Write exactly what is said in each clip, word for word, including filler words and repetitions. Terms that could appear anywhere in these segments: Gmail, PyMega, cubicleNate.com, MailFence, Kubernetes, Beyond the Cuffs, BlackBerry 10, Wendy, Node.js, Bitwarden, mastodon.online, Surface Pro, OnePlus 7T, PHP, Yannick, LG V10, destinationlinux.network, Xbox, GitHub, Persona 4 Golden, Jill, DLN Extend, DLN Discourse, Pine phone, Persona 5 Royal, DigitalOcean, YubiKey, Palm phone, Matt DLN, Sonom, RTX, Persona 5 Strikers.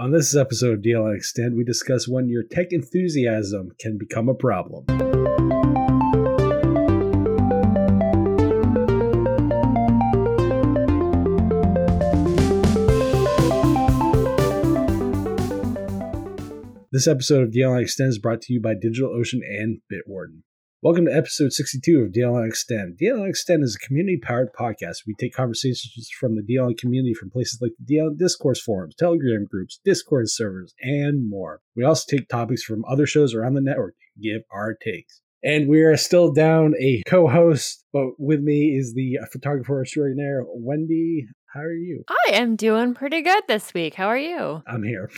On this episode of D L N Extend, we discuss when your tech enthusiasm can become a problem. This episode of D L N Extend is brought to you by DigitalOcean and Bitwarden. Welcome to episode sixty-two of D L N Extend. D L N Extend is a community-powered podcast. We take conversations from the D L N community from places like the D L N Discourse forums, Telegram groups, Discord servers, and more. We also take topics from other shows around the network and give our takes. And we are still down a co-host, but with me is the photographer extraordinaire, Wendy. How are you? I am doing pretty good this week. How are you? I'm here.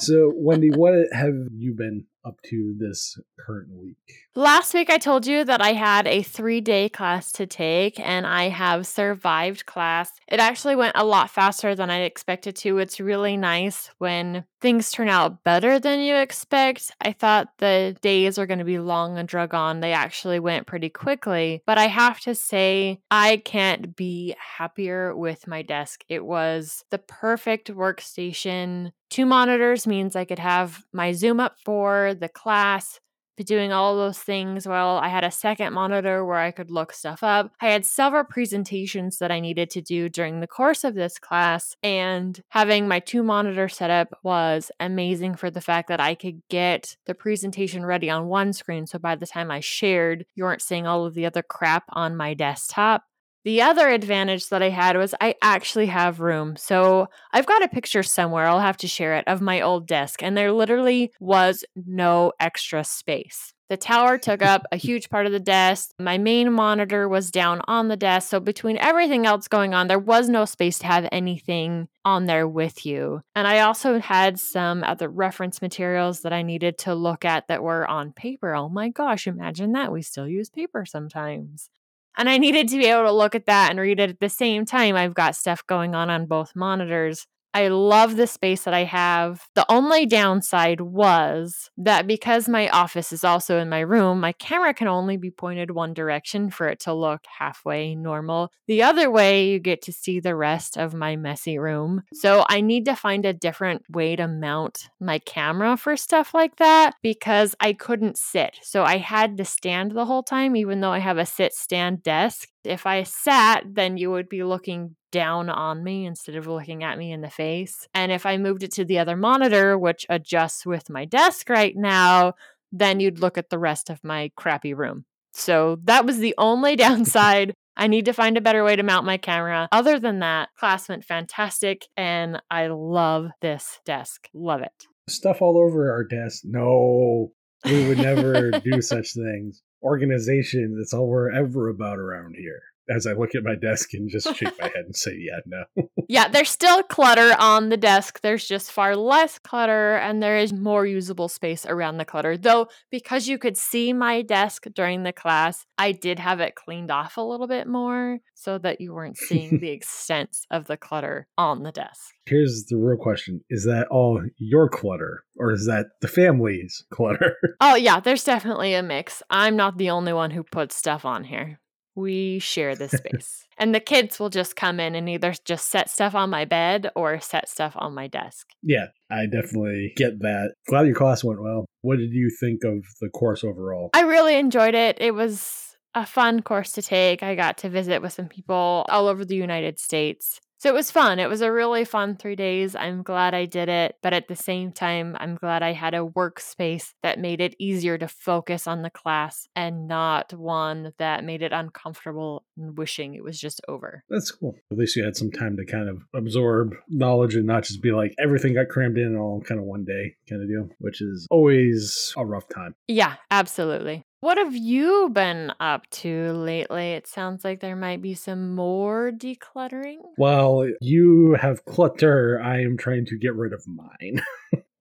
So, Wendy, what have you been up to this current week? Last week, I told you that I had a three-day class to take, and I have survived class. It actually went a lot faster than I expected to. It's really nice when things turn out better than you expect. I thought the days are going to be long and drug on. They actually went pretty quickly, but I have to say I can't be happier with my desk. It was the perfect workstation. Two monitors means I could have my Zoom up for the class, be doing all those things. Well, I had a second monitor where I could look stuff up. I had several presentations that I needed to do during the course of this class, and having my two monitor setup was amazing for the fact that I could get the presentation ready on one screen. So by the time I shared, you weren't seeing all of the other crap on my desktop. The other advantage that I had was I actually have room. So I've got a picture somewhere, I'll have to share it, of my old desk, and there literally was no extra space. The tower took up a huge part of the desk. My main monitor was down on the desk. So between everything else going on, there was no space to have anything on there with you. And I also had some other reference materials that I needed to look at that were on paper. Oh my gosh, imagine that. We still use paper sometimes. And I needed to be able to look at that and read it at the same time. I've got stuff going on on both monitors. I love the space that I have. The only downside was that because my office is also in my room, my camera can only be pointed one direction for it to look halfway normal. The other way, you get to see the rest of my messy room. So I need to find a different way to mount my camera for stuff like that because I couldn't sit. So I had to stand the whole time, even though I have a sit-stand desk. If I sat, then you would be looking down on me instead of looking at me in the face. And if I moved it to the other monitor, which adjusts with my desk right now, then you'd look at the rest of my crappy room. So that was the only downside. I need to find a better way to mount my camera. Other than that, class went fantastic, and I love this desk. Love it. Stuff all over our desk. No, we would never do such things. Organization, that's all we're ever about around here. As I look at my desk and just shake my head and say, yeah, no. Yeah, there's still clutter on the desk. There's just far less clutter, and there is more usable space around the clutter. Though, because you could see my desk during the class, I did have it cleaned off a little bit more so that you weren't seeing the extent of the clutter on the desk. Here's the real question. Is that all your clutter, or is that the family's clutter? Oh, yeah, there's definitely a mix. I'm not the only one who puts stuff on here. We share this space. And the kids will just come in and either just set stuff on my bed or set stuff on my desk. Yeah, I definitely get that. Glad your class went well. What did you think of the course overall? I really enjoyed it. It was a fun course to take. I got to visit with some people all over the United States. So it was fun. It was a really fun three days. I'm glad I did it. But at the same time, I'm glad I had a workspace that made it easier to focus on the class and not one that made it uncomfortable and wishing it was just over. That's cool. At least you had some time to kind of absorb knowledge and not just be like, everything got crammed in all kind of one day kind of deal, which is always a rough time. Yeah, absolutely. What have you been up to lately? It sounds like there might be some more decluttering. Well, you have clutter. I am trying to get rid of mine.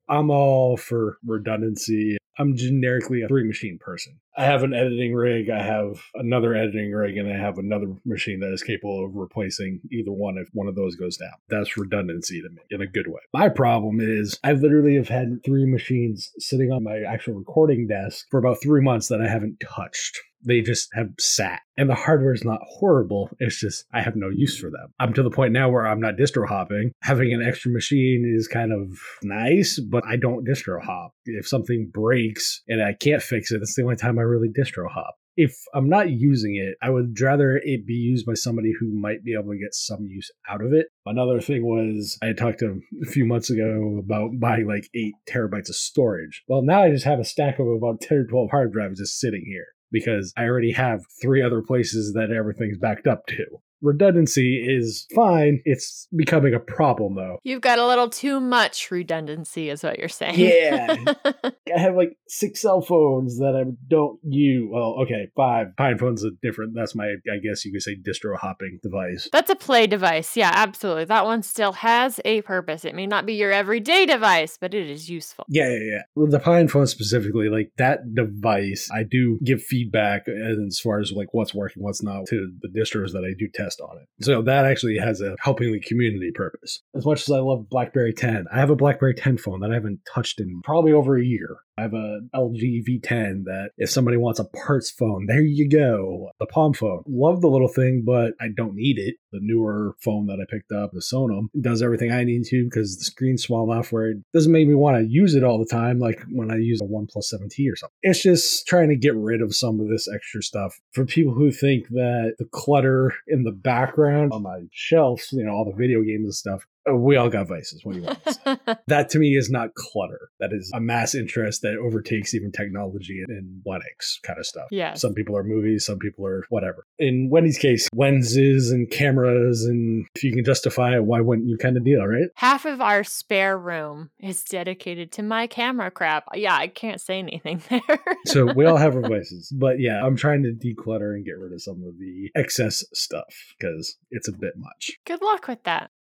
I'm all for redundancy. I'm generically a three-machine person. I have an editing rig, I have another editing rig, and I have another machine that is capable of replacing either one if one of those goes down. That's redundancy to me in a good way. My problem is I literally have had three machines sitting on my actual recording desk for about three months that I haven't touched. They just have sat. And the hardware is not horrible. It's just, I have no use for them. I'm to the point now where I'm not distro hopping. Having an extra machine is kind of nice, but I don't distro hop. If something breaks and I can't fix it, that's the only time I really distro hop. If I'm not using it, I would rather it be used by somebody who might be able to get some use out of it. Another thing was I had talked to him a few months ago about buying like eight terabytes of storage. Well, now I just have a stack of about ten or twelve hard drives just sitting here because I already have three other places that everything's backed up to. Redundancy is fine. It's becoming a problem, though. You've got a little too much redundancy is what you're saying. Yeah. I have like six cell phones that I don't use. Well, okay, five. Pine phone's a different, that's my, I guess you could say, distro hopping device. That's a play device. Yeah, absolutely. That one still has a purpose. It may not be your everyday device, but it is useful. Yeah, yeah, yeah. Well, the Pine phone specifically, like that device, I do give feedback as far as like what's working, what's not to the distros that I do test on it. So that actually has a helping the community purpose. As much as I love BlackBerry ten, I have a BlackBerry ten phone that I haven't touched in probably over a year. I have a L G V ten that if somebody wants a parts phone, there you go. The Palm phone. Love the little thing, but I don't need it. The newer phone that I picked up, the Sonom, does everything I need to because the screen's small enough where it doesn't make me want to use it all the time, like when I use a OnePlus seven T or something. It's just trying to get rid of some of this extra stuff. For people who think that the clutter in the background on my shelves, you know, all the video games and stuff, we all got vices. What do you want to say? That to me is not clutter. That is a mass interest that overtakes even technology and Linux kind of stuff. Yeah. Some people are movies. Some people are whatever. In Wendy's case, lenses and cameras, and if you can justify it, why wouldn't you kind of deal, right? Half of our spare room is dedicated to my camera crap. Yeah, I can't say anything there. So we all have our vices. But yeah, I'm trying to declutter and get rid of some of the excess stuff because it's a bit much. Good luck with that.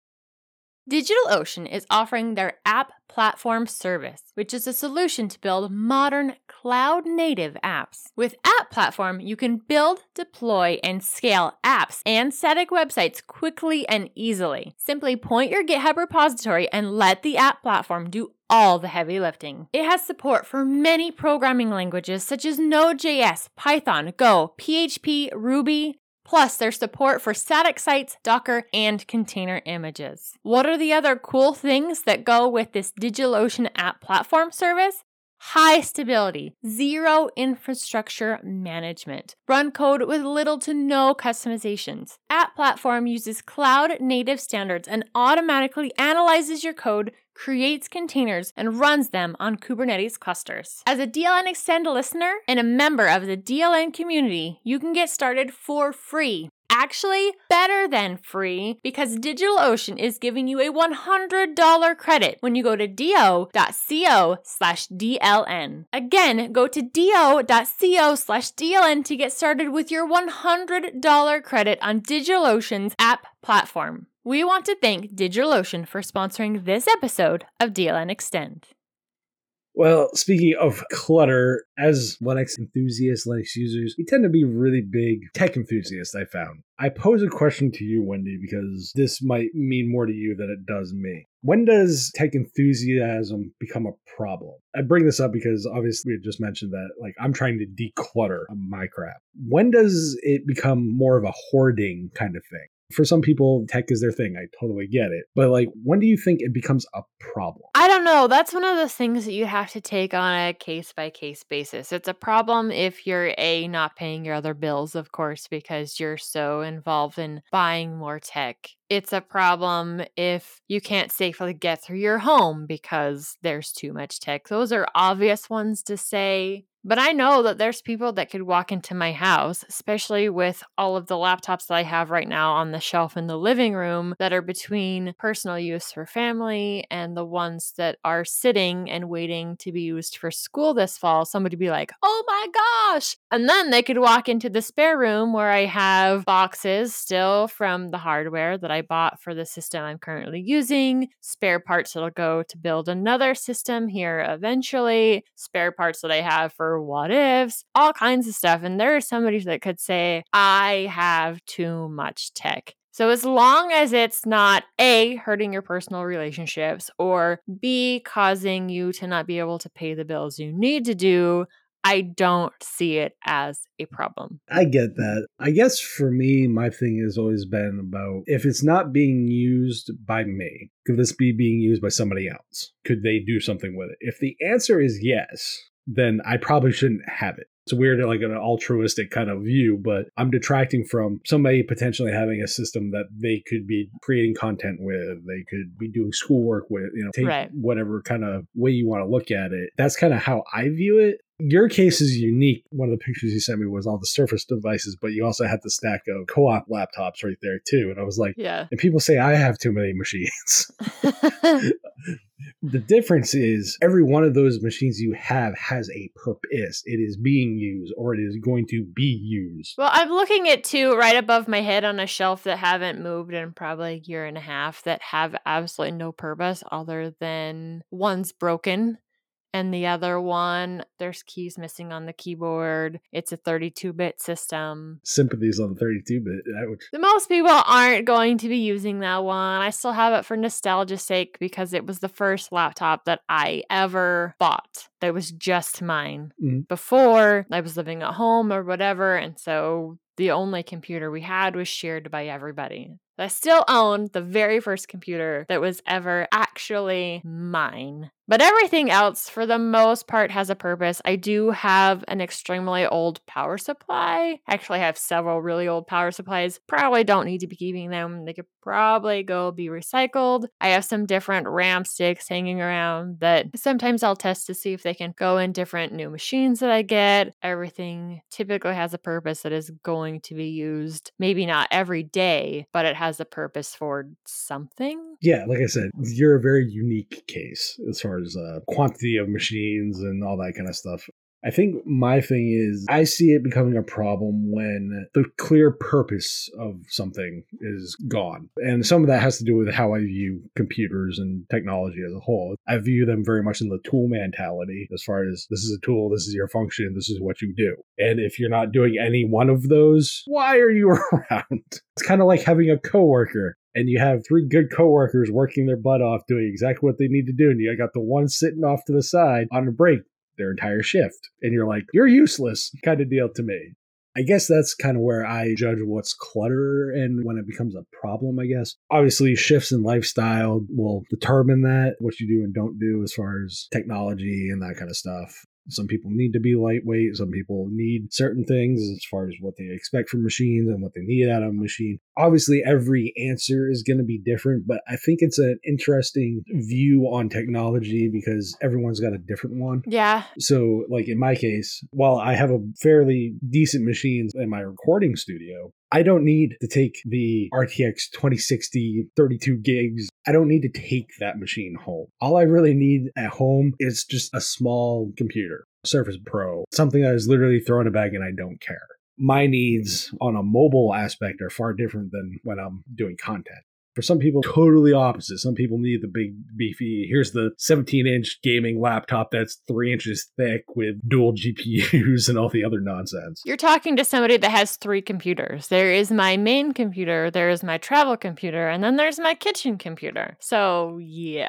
DigitalOcean is offering their App Platform Service, which is a solution to build modern cloud-native apps. With App Platform, you can build, deploy, and scale apps and static websites quickly and easily. Simply point your GitHub repository and let the App Platform do all the heavy lifting. It has support for many programming languages such as Node.js, Python, Go, P H P, Ruby, plus their support for static sites, Docker, and container images. What are the other cool things that go with this DigitalOcean App Platform service? High stability, zero infrastructure management. Run code with little to no customizations. App Platform uses cloud-native standards and automatically analyzes your code, creates containers, and runs them on Kubernetes clusters. As a D L N Extend listener and a member of the D L N community, you can get started for free. Actually, better than free, because DigitalOcean is giving you a one hundred dollars credit when you go to do.co slash DLN. Again, go to do.co slash DLN to get started with your one hundred dollars credit on DigitalOcean's App Platform. We want to thank DigitalOcean for sponsoring this episode of D L N Extend. Well, speaking of clutter, as Linux enthusiasts, Linux users, we tend to be really big tech enthusiasts, I found. I pose a question to you, Wendy, because this might mean more to you than it does me. When does tech enthusiasm become a problem? I bring this up because obviously we just mentioned that like I'm trying to declutter my crap. When does it become more of a hoarding kind of thing? For some people, tech is their thing. I totally get it. But like, when do you think it becomes a problem? I don't know. That's one of the things that you have to take on a case-by-case basis. It's a problem if you're A, not paying your other bills, of course, because you're so involved in buying more tech. It's a problem if you can't safely get through your home because there's too much tech. Those are obvious ones to say. But I know that there's people that could walk into my house, especially with all of the laptops that I have right now on the shelf in the living room that are between personal use for family and the ones that are sitting and waiting to be used for school this fall. Somebody be like, oh my gosh. And then they could walk into the spare room where I have boxes still from the hardware that I bought for the system I'm currently using, spare parts that'll go to build another system here eventually, spare parts that I have for what ifs, all kinds of stuff. And there is somebody that could say, I have too much tech. So as long as it's not A, hurting your personal relationships, or B, causing you to not be able to pay the bills you need to do, I don't see it as a problem. I get that. I guess for me, my thing has always been about, if it's not being used by me, could this be being used by somebody else? Could they do something with it? If the answer is yes, then I probably shouldn't have it. It's weird, like an altruistic kind of view, but I'm detracting from somebody potentially having a system that they could be creating content with, they could be doing schoolwork with, you know, take right. whatever kind of way you want to look at it. That's kind of how I view it. Your case is unique. One of the pictures you sent me was all the Surface devices, but you also had the stack of co-op laptops right there too. And I was like, yeah. And people say I have too many machines. The difference is every one of those machines you have has a purpose. It is being used or it is going to be used. Well, I'm looking at two right above my head on a shelf that haven't moved in probably a year and a half that have absolutely no purpose other than one's broken. And the other one, there's keys missing on the keyboard. It's a thirty-two bit system. Sympathies on thirty-two bit. Would... The most people aren't going to be using that one. I still have it for nostalgia's sake because it was the first laptop that I ever bought. That was just mine. Mm-hmm. Before, I was living at home or whatever. And so the only computer we had was shared by everybody. I still own the very first computer that was ever actually mine. But everything else, for the most part, has a purpose. I do have an extremely old power supply. Actually, I have several really old power supplies. Probably don't need to be keeping them. They could probably go be recycled. I have some different RAM sticks hanging around that sometimes I'll test to see if they can go in different new machines that I get. Everything typically has a purpose that is going to be used. Maybe not every day, but it has Has a purpose for something. Yeah, like I said, you're a very unique case as far as uh, quantity of machines and all that kind of stuff. I think my thing is I see it becoming a problem when the clear purpose of something is gone. And some of that has to do with how I view computers and technology as a whole. I view them very much in the tool mentality as far as this is a tool, this is your function, this is what you do. And if you're not doing any one of those, why are you around? It's kind of like having a coworker. And you have three good coworkers working their butt off doing exactly what they need to do. And you got the one sitting off to the side on a break their entire shift. And you're like, you're useless kind of deal to me. I guess that's kind of where I judge what's clutter and when it becomes a problem, I guess. Obviously, shifts in lifestyle will determine that, what you do and don't do as far as technology and that kind of stuff. Some people need to be lightweight. Some people need certain things as far as what they expect from machines and what they need out of a machine. Obviously, every answer is going to be different, but I think it's an interesting view on technology because everyone's got a different one. Yeah. So like in my case, while I have a fairly decent machine in my recording studio, I don't need to take the R T X twenty sixty thirty-two gigs. I don't need to take that machine home. All I really need at home is just a small computer, Surface Pro, something that is literally thrown in a bag and I don't care. My needs on a mobile aspect are far different than when I'm doing content. For some people, totally opposite. Some people need the big, beefy, here's the seventeen inch gaming laptop that's three inches thick with dual G P Us and all the other nonsense. You're talking to somebody that has three computers. There is my main computer, there is my travel computer, and then there's my kitchen computer. So, yeah.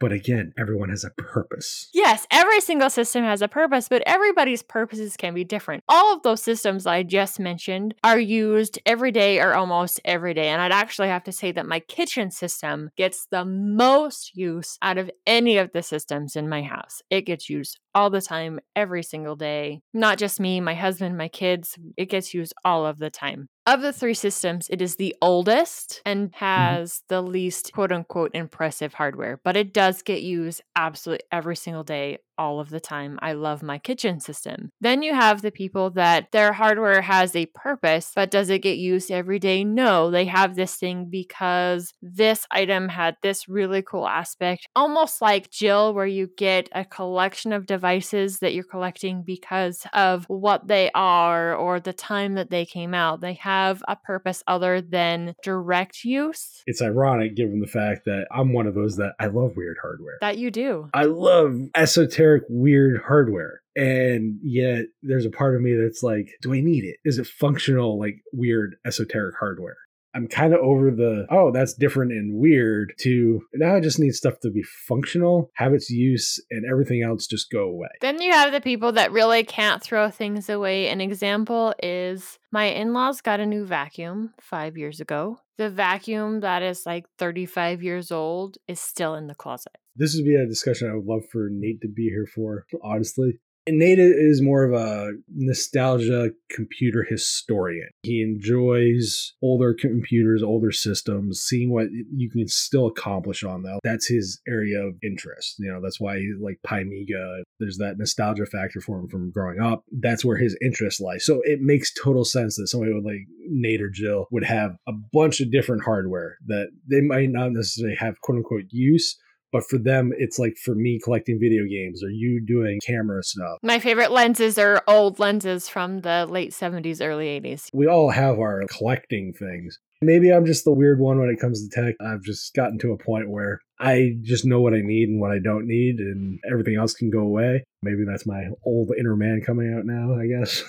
But again, everyone has a purpose. Yes, every single system has a purpose, but everybody's purposes can be different. All of those systems I just mentioned are used every day or almost every day, and I'd actually have to say that my kitchen system gets the most use out of any of the systems in my house. It gets used all the time, every single day. Not just me, my husband, my kids. It gets used all of the time. Of the three systems, it is the oldest and has mm-hmm. the least quote-unquote impressive hardware, but it does get used absolutely every single day, all of the time. I love my kitchen system. Then you have the people that their hardware has a purpose, but does it get used every day? No, they have this thing because this item had this really cool aspect, almost like Jill, where you get a collection of devices that you're collecting because of what they are or the time that they came out. They have a purpose other than direct use. It's ironic given the fact that I'm one of those that I love weird hardware. That you do. I love esoteric weird hardware. And yet there's a part of me that's like, do I need it? Is it functional, like weird esoteric hardware? I'm kind of over the, oh, that's different and weird, to now I just need stuff to be functional, have its use, and everything else just go away. Then you have the people that really can't throw things away. An example is my in-laws got a new vacuum five years ago. The vacuum that is like thirty-five years old is still in the closet. This would be a discussion I would love for Nate to be here for, honestly. And Nate is more of a nostalgia computer historian. He enjoys older computers, older systems, seeing what you can still accomplish on them. That's his area of interest. You know, that's why he like PyMega. There's that nostalgia factor for him from growing up. That's where his interest lies. So it makes total sense that somebody would like Nate or Jill would have a bunch of different hardware that they might not necessarily have quote unquote use. But for them, it's like for me collecting video games or you doing camera stuff. My favorite lenses are old lenses from the late seventies, early eighties. We all have our collecting things. Maybe I'm just the weird one when it comes to tech. I've just gotten to a point where I just know what I need and what I don't need and everything else can go away. Maybe that's my old inner man coming out now, I guess.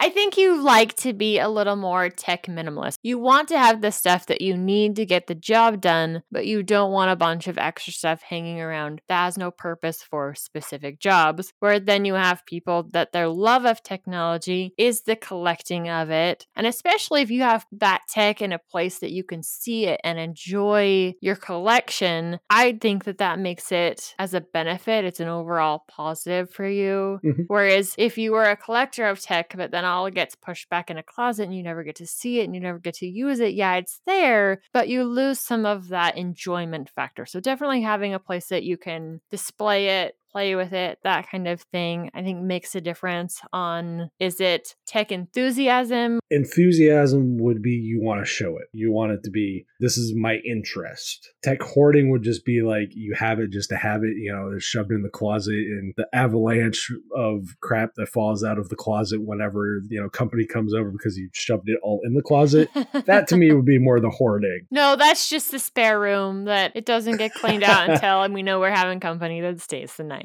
I think you like to be a little more tech minimalist. You want to have the stuff that you need to get the job done, but you don't want a bunch of extra stuff hanging around that has no purpose for specific jobs, where then you have people that their love of technology is the collecting of it. And especially if you have that tech in a place that you can see it and enjoy your collection, I think that that makes it as a benefit. It's an overall positive for you. Mm-hmm. Whereas if you were a collector of tech, but then all gets pushed back in a closet and you never get to see it and you never get to use it. Yeah, it's there, but you lose some of that enjoyment factor. So definitely having a place that you can display it, play with it, that kind of thing, I think makes a difference on, is it tech enthusiasm? Enthusiasm would be you want to show it. You want it to be, this is my interest. Tech hoarding would just be like, you have it just to have it, you know, it's shoved in the closet and the avalanche of crap that falls out of the closet whenever, you know, company comes over because you shoved it all in the closet. That to me would be more the hoarding. No, that's just the spare room that it doesn't get cleaned out until, and we know we're having company that stays the night.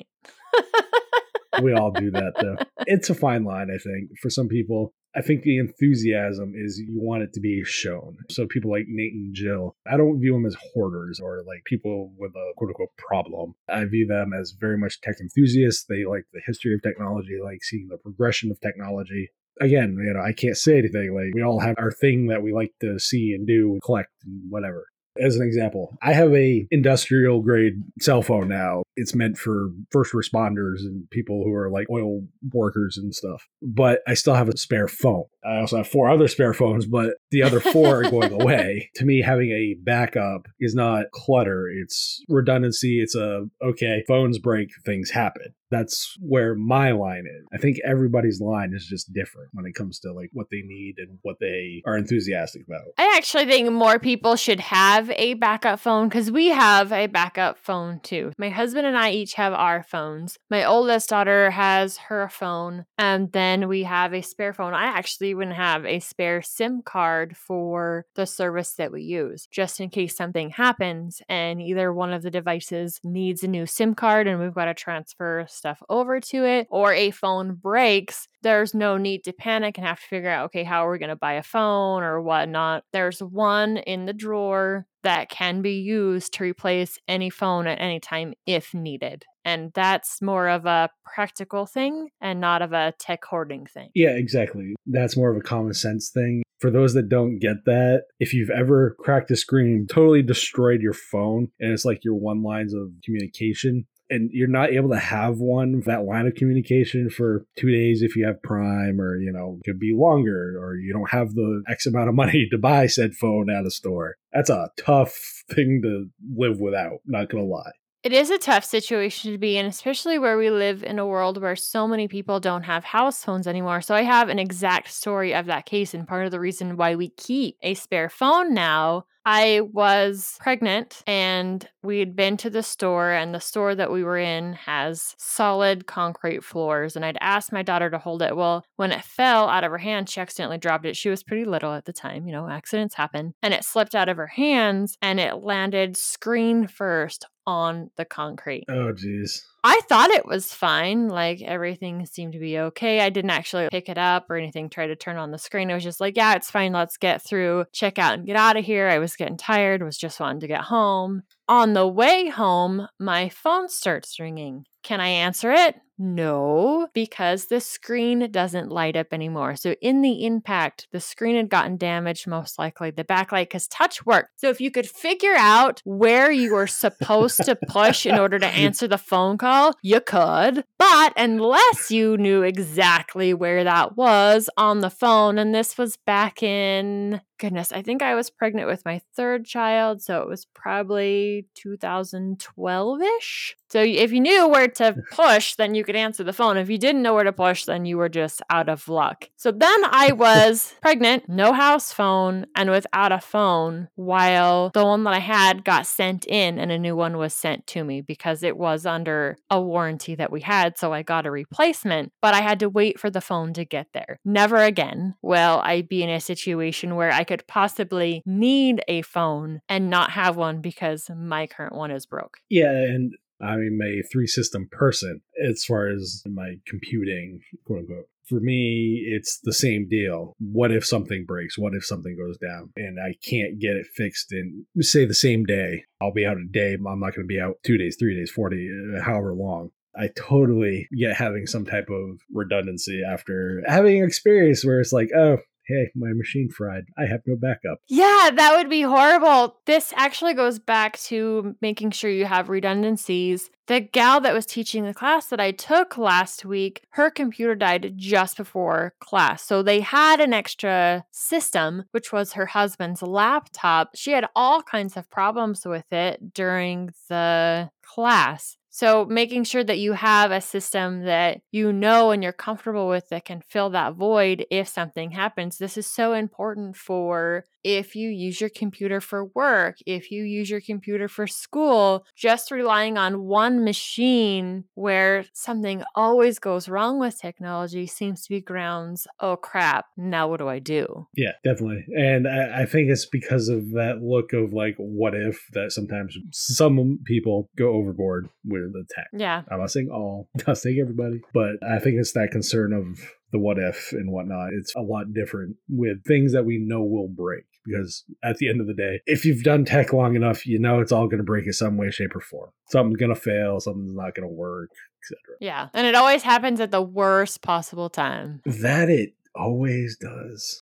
We all do that, though. It's a fine line, I think. For some people, I think the enthusiasm is you want it to be shown. So people like Nate and Jill, I don't view them as hoarders or like people with a quote unquote problem. I view them as very much tech enthusiasts. They like the history of technology, like seeing the progression of technology. Again, you know, I can't say anything. Like we all have our thing that we like to see and do and collect and whatever. As an example, I have a industrial grade cell phone now. It's meant for first responders and people who are like oil workers and stuff. But I still have a spare phone. I also have four other spare phones, but the other four are going away. To me, having a backup is not clutter. It's redundancy. It's a, okay, phones break, things happen. That's where my line is. I think everybody's line is just different when it comes to like what they need and what they are enthusiastic about. I actually think more people should have a backup phone because we have a backup phone too. My husband and I each have our phones. My oldest daughter has her phone and then we have a spare phone. I actually even have a spare SIM card for the service that we use just in case something happens and either one of the devices needs a new SIM card and we've got to transfer stuff over to it, or a phone breaks, there's no need to panic and have to figure out, okay, how are we going to buy a phone or whatnot. There's one in the drawer that can be used to replace any phone at any time if needed. And that's more of a practical thing and not of a tech hoarding thing. Yeah, exactly. That's more of a common sense thing. For those that don't get that, if you've ever cracked a screen, totally destroyed your phone, and it's like your one lines of communication, and you're not able to have one, that line of communication for two days if you have Prime, or, you know, it could be longer, or you don't have the X amount of money to buy said phone at a store. That's a tough thing to live without, not going to lie. It is a tough situation to be in, especially where we live in a world where so many people don't have house phones anymore. So I have an exact story of that case, and part of the reason why we keep a spare phone now I was pregnant and we'd been to the store, and the store that we were in has solid concrete floors, and I'd asked my daughter to hold it. Well, when it fell out of her hand, she accidentally dropped it. She was pretty little at the time, you know, accidents happen. And it slipped out of her hands and it landed screen first on the concrete. Oh, geez. I thought it was fine. Like, everything seemed to be okay. I didn't actually pick it up or anything, try to turn on the screen. I was just like, yeah, it's fine. Let's get through, check out and get out of here. I was getting tired, was just wanting to get home. On the way home, my phone starts ringing. Can I answer it? No, because the screen doesn't light up anymore. So in the impact, the screen had gotten damaged, most likely the backlight, because touch worked. So if you could figure out where you were supposed to push in order to answer the phone call, you could. But unless you knew exactly where that was on the phone, and this was back in... Goodness, I think I was pregnant with my third child, so it was probably two thousand twelve-ish. So if you knew where to push, then you could answer the phone. If you didn't know where to push, then you were just out of luck. So then I was pregnant, no house phone, and without a phone, while the one that I had got sent in and a new one was sent to me because it was under a warranty that we had, so I got a replacement, but I had to wait for the phone to get there. Never again will I be in a situation where I could could possibly need a phone and not have one because my current one is broke. Yeah, and I'm a three-system person as far as my computing, quote-unquote. For me, it's the same deal. What if something breaks? What if something goes down and I can't get it fixed in, say, the same day? I'll be out a day. I'm not going to be out two days, three days, four days, however long. I totally get having some type of redundancy after having an experience where it's like, oh, hey, my machine fried. I have no backup. Yeah, that would be horrible. This actually goes back to making sure you have redundancies. The gal that was teaching the class that I took last week, her computer died just before class. So they had an extra system, which was her husband's laptop. She had all kinds of problems with it during the class. So making sure that you have a system that you know and you're comfortable with that can fill that void if something happens. This is so important for if you use your computer for work, if you use your computer for school, just relying on one machine where something always goes wrong with technology seems to be grounds, oh crap, now what do I do? Yeah, definitely. And I, I think it's because of that look of like, what if, that sometimes some people go overboard with the tech. Yeah. I'm not saying all, I'm not saying everybody, but I think it's that concern of the what if and whatnot. It's a lot different with things that we know will break. Because at the end of the day, if you've done tech long enough, you know it's all going to break in some way, shape, or form. Something's going to fail. Something's not going to work, et cetera. Yeah. And it always happens at the worst possible time. That it always does.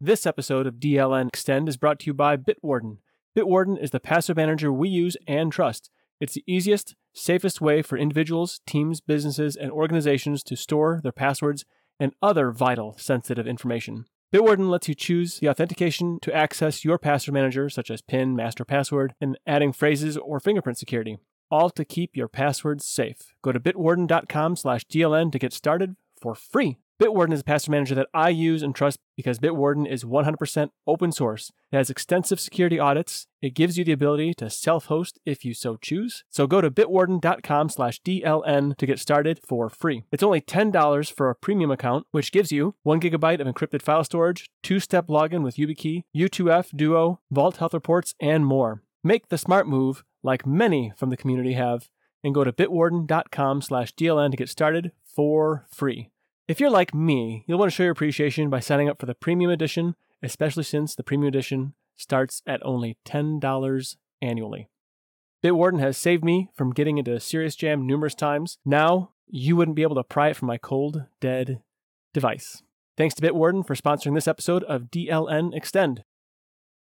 This episode of D L N Extend is brought to you by Bitwarden. Bitwarden is the password manager we use and trust. It's the easiest, safest way for individuals, teams, businesses, and organizations to store their passwords and other vital, sensitive information. Bitwarden lets you choose the authentication to access your password manager, such as PIN, master password, and adding phrases or fingerprint security, all to keep your passwords safe. Go to bitwarden dot com slash D L N to get started for free. Bitwarden is a password manager that I use and trust because Bitwarden is one hundred percent open source. It has extensive security audits. It gives you the ability to self-host if you so choose. So go to bitwarden dot com slash D L N to get started for free. It's only ten dollars for a premium account, which gives you one gigabyte of encrypted file storage, two-step login with YubiKey, U two F, Duo, Vault Health Reports, and more. Make the smart move like many from the community have and go to bitwarden dot com slash D L N to get started for free. If you're like me, you'll want to show your appreciation by signing up for the Premium Edition, especially since the Premium Edition starts at only ten dollars annually. Bitwarden has saved me from getting into a serious jam numerous times. Now, you wouldn't be able to pry it from my cold, dead device. Thanks to Bitwarden for sponsoring this episode of D L N Extend.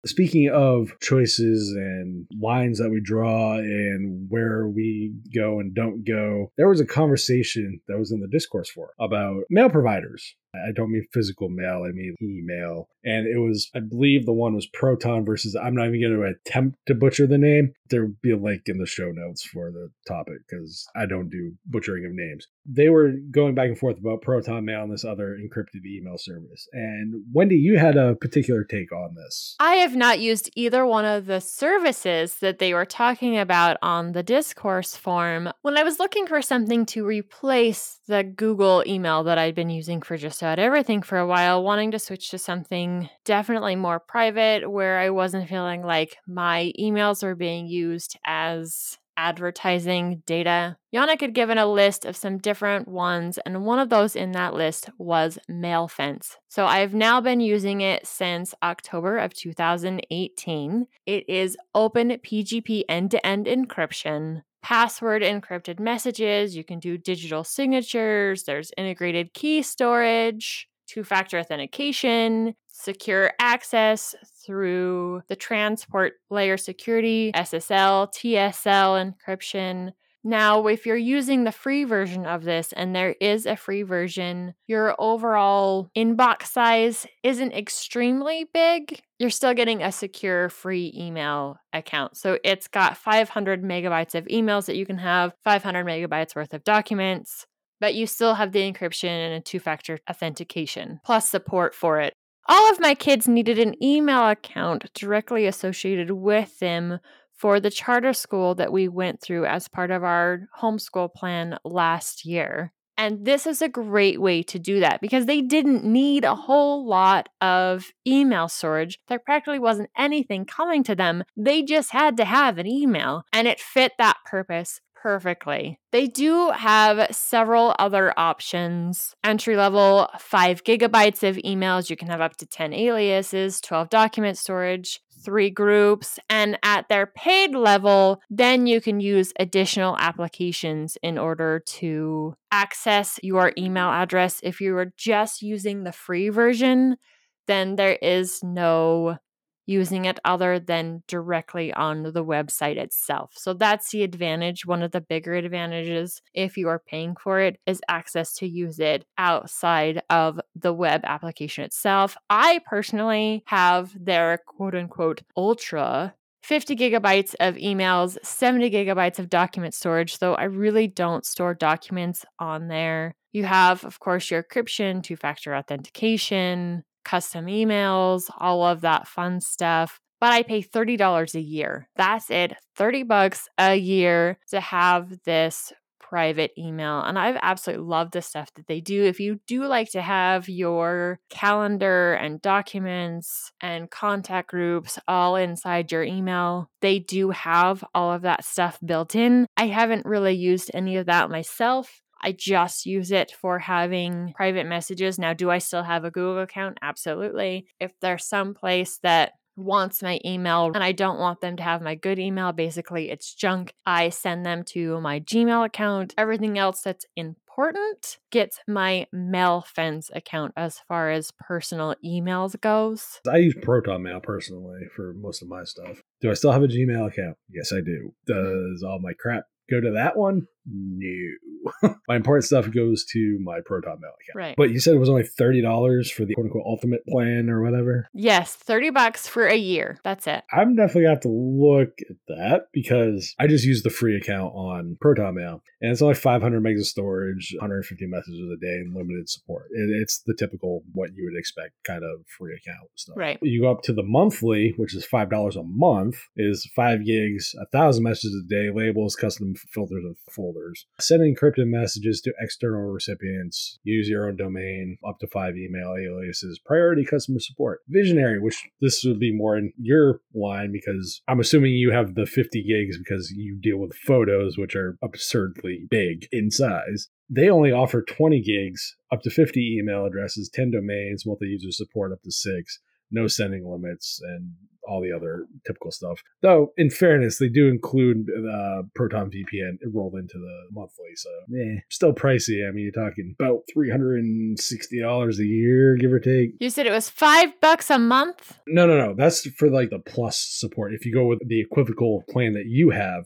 Speaking of choices and lines that we draw and where we go and don't go, there was a conversation that was in the Discourse forum about mail providers. I don't mean physical mail, I mean email. And it was, I believe the one was Proton versus, I'm not even going to attempt to butcher the name. There will be a link in the show notes for the topic because I don't do butchering of names. They were going back and forth about ProtonMail and this other encrypted email service. And Wendy, you had a particular take on this. I have not used either one of the services that they were talking about on the discourse form. When I was looking for something to replace the Google email that I'd been using for just about everything for a while, wanting to switch to something definitely more private where I wasn't feeling like my emails were being used as advertising data, Yannick had given a list of some different ones, and one of those in that list was MailFence. So I've now been using it since October of two thousand eighteen. It is open P G P end-to-end encryption, password encrypted messages, you can do digital signatures, there's integrated key storage, two-factor authentication, secure access through the transport layer security, S S L, T S L encryption. Now, if you're using the free version of this, and there is a free version, your overall inbox size isn't extremely big. You're still getting a secure free email account. So it's got five hundred megabytes of emails that you can have, five hundred megabytes worth of documents, but you still have the encryption and a two-factor authentication, plus support for it. All of my kids needed an email account directly associated with them for the charter school that we went through as part of our homeschool plan last year. And this is a great way to do that because they didn't need a whole lot of email storage. There practically wasn't anything coming to them. They just had to have an email, and it fit that purpose perfectly. They do have several other options. Entry level, five gigabytes of emails. You can have up to ten aliases, twelve document storage, three groups. And at their paid level, then you can use additional applications in order to access your email address. If you were just using the free version, then there is no using it other than directly on the website itself. So that's the advantage. One of the bigger advantages, if you are paying for it, is access to use it outside of the web application itself. I personally have their quote unquote ultra fifty gigabytes of emails, seventy gigabytes of document storage, though I really don't store documents on there. You have, of course, your encryption, two-factor authentication, custom emails, all of that fun stuff. But I pay thirty dollars a year. That's it, thirty bucks a year to have this private email. And I've absolutely loved the stuff that they do. If you do like to have your calendar and documents and contact groups all inside your email, they do have all of that stuff built in. I haven't really used any of that myself. I just use it for having private messages. Now, do I still have a Google account? Absolutely. If there's some place that wants my email and I don't want them to have my good email, basically it's junk, I send them to my Gmail account. Everything else that's important gets my MailFence account as far as personal emails goes. I use ProtonMail personally for most of my stuff. Do I still have a Gmail account? Yes, I do. Does all my crap go to that one? No. My important stuff goes to my ProtonMail account. Right. But you said it was only thirty dollars for the quote unquote ultimate plan or whatever? Yes, thirty bucks for a year. That's it. I'm definitely going to have to look at that because I just use the free account on ProtonMail and it's only five hundred megs of storage, one hundred fifty messages a day and limited support. It, it's the typical what you would expect kind of free account stuff. Right. You go up to the monthly, which is five dollars a month, is five gigs, one thousand messages a day, labels, custom filters and full. Send encrypted messages to external recipients. Use your own domain. Up to five email aliases. Priority customer support. Visionary, which this would be more in your line because I'm assuming you have the fifty gigs because you deal with photos, which are absurdly big in size. They only offer twenty gigs, up to fifty email addresses, ten domains, multi-user support up to six, no sending limits, and all the other typical stuff. Though, in fairness, they do include uh, Proton V P N rolled into the monthly, so eh, still pricey. I mean, you're talking about three hundred sixty dollars a year, give or take. You said it was five bucks a month? No, no, no. That's for like the plus support. If you go with the equivocal plan that you have,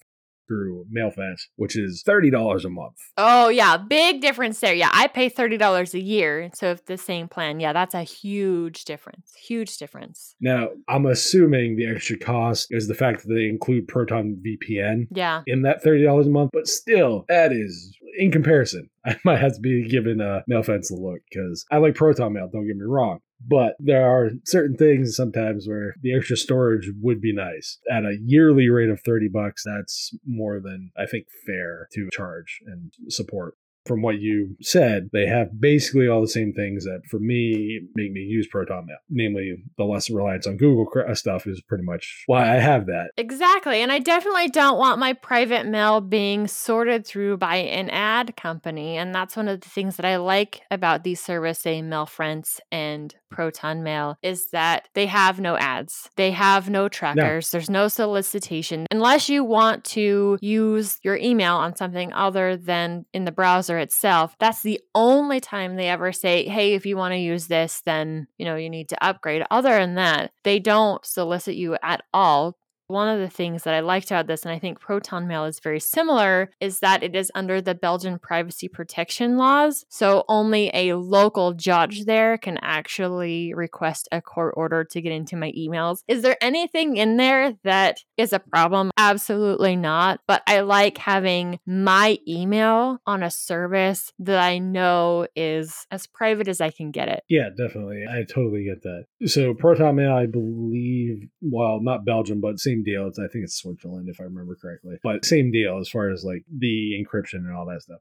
through MailFence, which is thirty dollars a month. Oh, yeah. Big difference there. Yeah. I pay thirty dollars a year. So if the same plan, yeah, that's a huge difference. Huge difference. Now, I'm assuming the extra cost is the fact that they include Proton V P N yeah. in that thirty dollars a month. But still, that is in comparison. I might have to be giving uh, MailFence a look because I like ProtonMail. Don't get me wrong. But there are certain things sometimes where the extra storage would be nice. At a yearly rate of thirty bucks, that's more than I think fair to charge and support. From what you said, they have basically all the same things that, for me, make me use ProtonMail. Namely, the less reliance on Google stuff is pretty much why I have that. Exactly. And I definitely don't want my private mail being sorted through by an ad company. And that's one of the things that I like about these services, say MailFence and ProtonMail, is that they have no ads. They have no trackers. No. There's no solicitation. Unless you want to use your email on something other than in the browser itself, that's the only time they ever say, hey, if you want to use this, then, you know, you need to upgrade. Other than that, they don't solicit you at all. One of the things that I liked about this, and I think ProtonMail is very similar, is that it is under the Belgian privacy protection laws. So only a local judge there can actually request a court order to get into my emails. Is there anything in there that is a problem? Absolutely not. But I like having my email on a service that I know is as private as I can get it. Yeah, definitely. I totally get that. So ProtonMail, I believe, well, not Belgium, but same deal. It's, I think it's Switzerland, if I remember correctly. But same deal as far as like the encryption and all that stuff.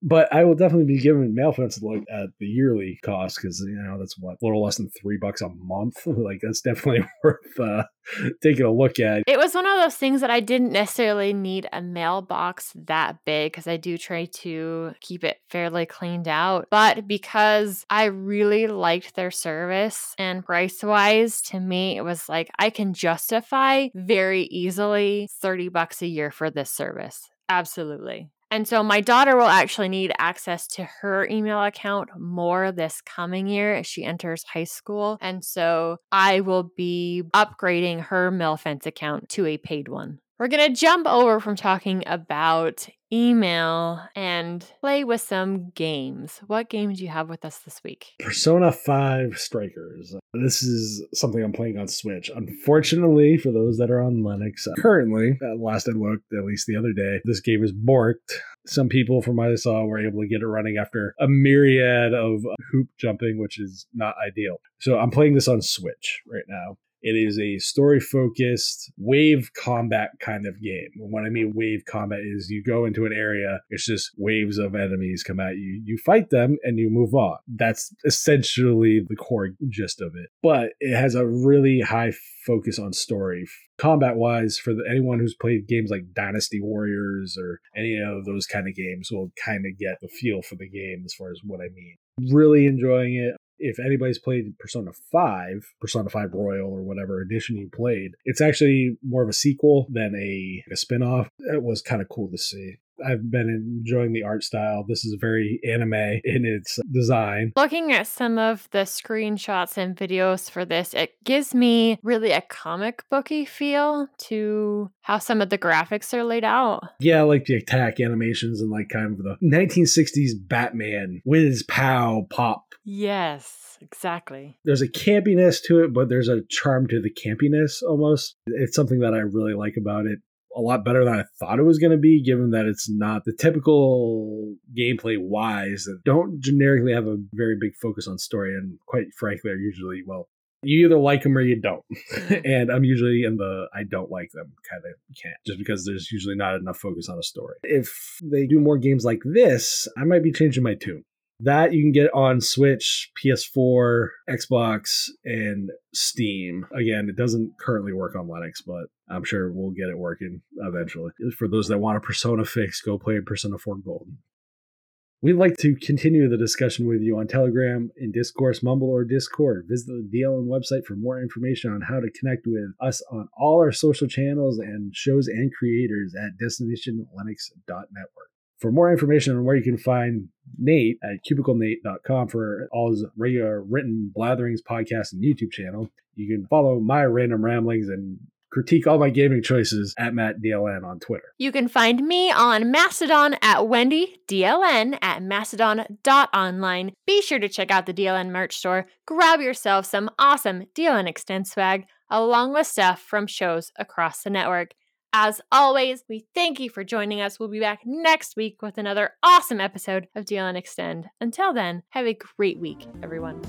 But I will definitely be giving MailFence a look at the yearly cost because, you know, that's what, a little less than three bucks a month. Like, that's definitely worth uh, taking a look at. It was one of those things that I didn't necessarily need a mailbox that big because I do try to keep it fairly cleaned out. But because I really liked their service and price-wise, to me, it was like I can justify very easily thirty bucks a year for this service. Absolutely. And so my daughter will actually need access to her email account more this coming year as she enters high school. And so I will be upgrading her MailFence account to a paid one. We're going to jump over from talking about email and play with some games. What game do you have with us this week? Persona five Strikers. This is something I'm playing on Switch. Unfortunately, for those that are on Linux, currently, at last I looked, at least the other day, this game is borked. Some people, from what I saw, were able to get it running after a myriad of hoop jumping, which is not ideal. So I'm playing this on Switch right now. It is a story-focused wave combat kind of game. When I mean wave combat is you go into an area, it's just waves of enemies come at you. You fight them and you move on. That's essentially the core gist of it. But it has a really high focus on story. Combat-wise, for the, anyone who's played games like Dynasty Warriors or any of those kind of games will kind of get the feel for the game as far as what I mean. Really enjoying it. If anybody's played Persona five, Persona five Royal or whatever edition you played, it's actually more of a sequel than a, a spin-off. It was kind of cool to see. I've been enjoying the art style. This is very anime in its design. Looking at some of the screenshots and videos for this, it gives me really a comic booky feel to how some of the graphics are laid out. Yeah, like the attack animations and like kind of the nineteen sixties Batman whiz, pow, pop. Yes, exactly. There's a campiness to it, but there's a charm to the campiness almost. It's something that I really like about it. A lot better than I thought it was going to be, given that it's not the typical gameplay-wise that don't generically have a very big focus on story, and quite frankly, are usually, well, you either like them or you don't. And I'm usually in the I don't like them kind of can't, just because there's usually not enough focus on a story. If they do more games like this, I might be changing my tune. That you can get on Switch, P S four, Xbox, and Steam. Again, it doesn't currently work on Linux, but I'm sure we'll get it working eventually. For those that want a Persona fix, go play Persona four Golden. We'd like to continue the discussion with you on Telegram, in Discourse, Mumble, or Discord. Visit the D L N website for more information on how to connect with us on all our social channels and shows and creators at destination linux dot network. For more information on where you can find Nate at cubicle Nate dot com for all his regular written blatherings, podcasts, and YouTube channel, you can follow my random ramblings and critique all my gaming choices at Matt D L N on Twitter. You can find me on Mastodon at Wendy D L N at mastodon dot online. Be sure to check out the D L N merch store. Grab yourself some awesome D L N Extend swag, along with stuff from shows across the network. As always, we thank you for joining us. We'll be back next week with another awesome episode of D L N Extend. Until then, have a great week, everyone.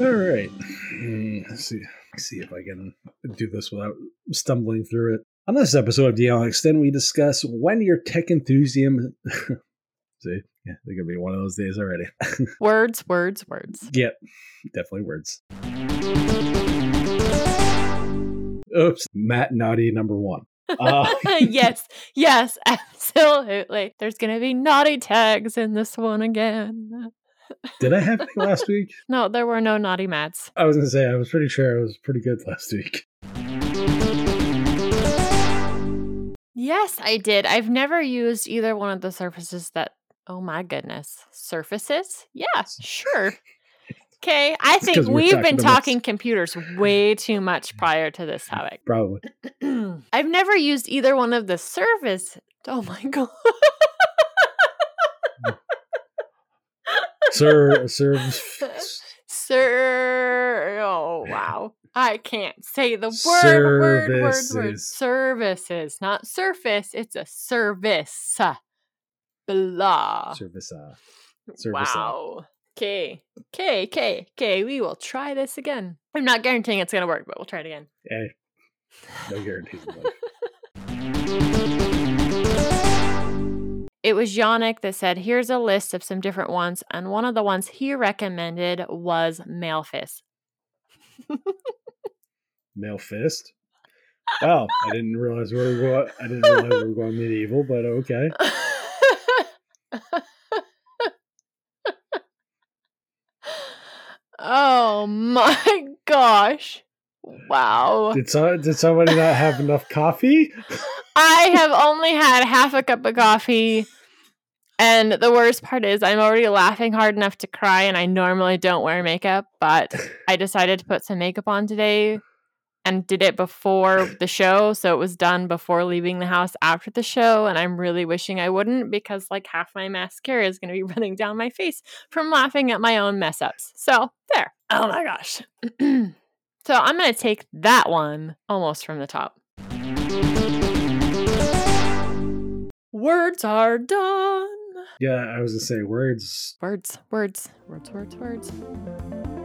All right. Let's see. Let's see if I can do this without stumbling through it. On this episode of D L N Extend, we discuss when your tech enthusiasm... See? Yeah, they're going to be one of those days already. Words, words, words. Yep, definitely words. Oops, Matt Naughty number one. Uh. Yes, yes, absolutely. There's going to be naughty tags in this one again. Did I have any last week? No, there were no naughty Matts. I was going to say, I was pretty sure I was pretty good last week. Yes, I did. I've never used either one of the surfaces that... Oh my goodness. Surfaces? Yeah, sure. Okay. I it's think we've talking been talking this. computers way too much prior to this topic. Probably. I've never used either one of the Surface. Oh my God. Sir, Surface. Sir. Oh, wow. I can't say the word, services. word, word, word. Services. Not surface. It's a service. Blah. Service. Uh, service wow. Okay. Okay. Okay. Okay. We will try this again. I'm not guaranteeing it's going to work, but we'll try it again. Hey, no guarantees. It was Yannick that said, here's a list of some different ones. And one of the ones he recommended was MailFence. MailFence? Oh, I didn't realize we were going, I didn't realize we were going medieval, but okay. Oh my gosh. Wow. Did, so, did somebody not have enough coffee? I have only had half a cup of coffee. And the worst part is I'm already laughing hard enough to cry, and I normally don't wear makeup, but I decided to put some makeup on today and did it before the show, so it was done before leaving the house after the show, and I'm really wishing I wouldn't, because like half my mascara is going to be running down my face from laughing at my own mess ups. So there. Oh my gosh. So I'm going to take that one almost from the top. Words are done. Yeah, I was going to say words. Words, words, words, words, words.